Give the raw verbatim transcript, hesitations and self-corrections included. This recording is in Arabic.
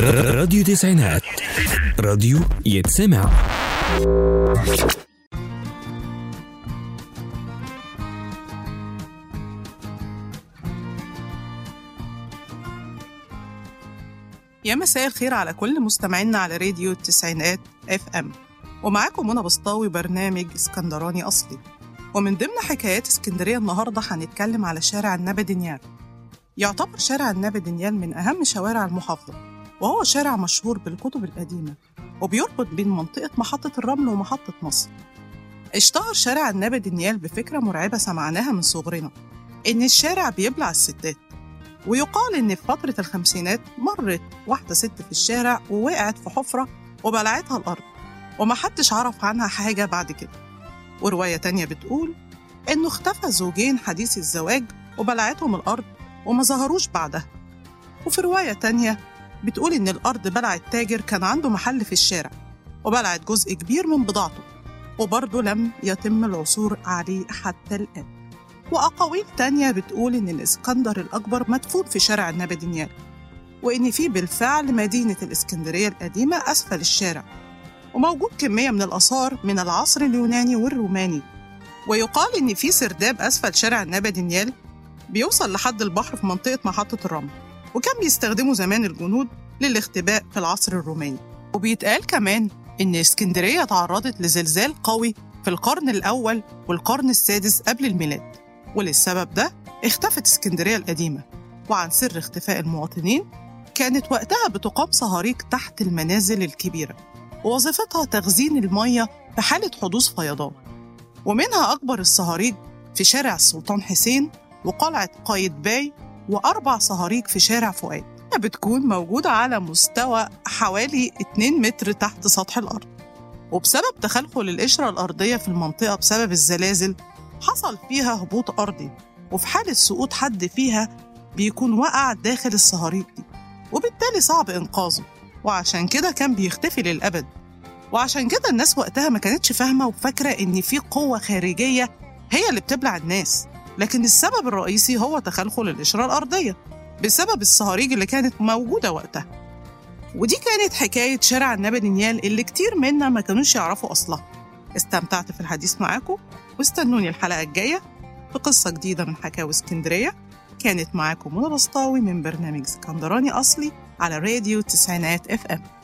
راديو تسعينات، راديو يتسمع. يا مساء الخير على كل مستمعينا على راديو التسعينات اف ام، ومعاكم منى بسطاوي برنامج اسكندراني أصلي. ومن ضمن حكايات اسكندرية النهاردة هنتكلم على شارع النبي دانيال. يعتبر شارع النبي دانيال من أهم شوارع المحافظة، وهو شارع مشهور بالكتب القديمة وبيربط بين منطقة محطة الرمل ومحطة مصر. اشتهر شارع النبي دانيال بفكرة مرعبة سمعناها من صغرنا، إن الشارع بيبلع الستات. ويقال إن في فترة الخمسينات مرت واحدة ست في الشارع ووقعت في حفرة وبلعتها الأرض، ومحدش عرف عنها حاجة بعد كده. ورواية تانية بتقول إنه اختفى زوجين حديثي الزواج وبلعتهم الأرض وما ظهروش بعدها. وفي رواية تانية بتقول إن الأرض بلعت تاجر كان عنده محل في الشارع وبلعت جزء كبير من بضاعته، وبرضه لم يتم العثور عليه حتى الآن. وأقاويل تانية بتقول إن الإسكندر الأكبر مدفون في شارع النبي دانيال، وإن فيه بالفعل مدينة الإسكندرية القديمة أسفل الشارع، وموجود كمية من الآثار من العصر اليوناني والروماني. ويقال إن فيه سرداب أسفل شارع النبي دانيال بيوصل لحد البحر في منطقة محطة الرمل، وكان بيستخدمه زمان الجنود للاختباء في العصر الروماني. وبيتقال كمان إن اسكندرية تعرضت لزلزال قوي في القرن الأول والقرن السادس قبل الميلاد، وللسبب ده اختفت اسكندرية القديمة. وعن سر اختفاء المواطنين، كانت وقتها بتقام صهاريك تحت المنازل الكبيرة، ووظيفتها تخزين المية في حالة حدوث فيضان. ومنها أكبر الصهاريك في شارع السلطان حسين وقلعة قايد باي، وأربع صهاريك في شارع فؤاد، بتكون موجودة على مستوى حوالي اتنين متر تحت سطح الأرض. وبسبب تخلخل القشرة الأرضية في المنطقة بسبب الزلازل حصل فيها هبوط أرضي، وفي حالة سقوط حد فيها بيكون وقع داخل الصهاريك دي، وبالتالي صعب إنقاذه، وعشان كده كان بيختفي للأبد. وعشان كده الناس وقتها ما كانتش فاهمة وفاكرة إن في قوة خارجية هي اللي بتبلع الناس، لكن السبب الرئيسي هو تخلخل القشرة الأرضية بسبب الصهاريج اللي كانت موجودة وقتها. ودي كانت حكاية شارع النبي دانيال اللي كتير منا ما كانوش يعرفوا أصلها. استمتعت في الحديث معاكم، واستنوني الحلقة الجاية بقصة جديدة من حكاوي اسكندرية. كانت معاكم منى بسطاوي من برنامج اسكندراني أصلي على راديو تسعينات اف ام.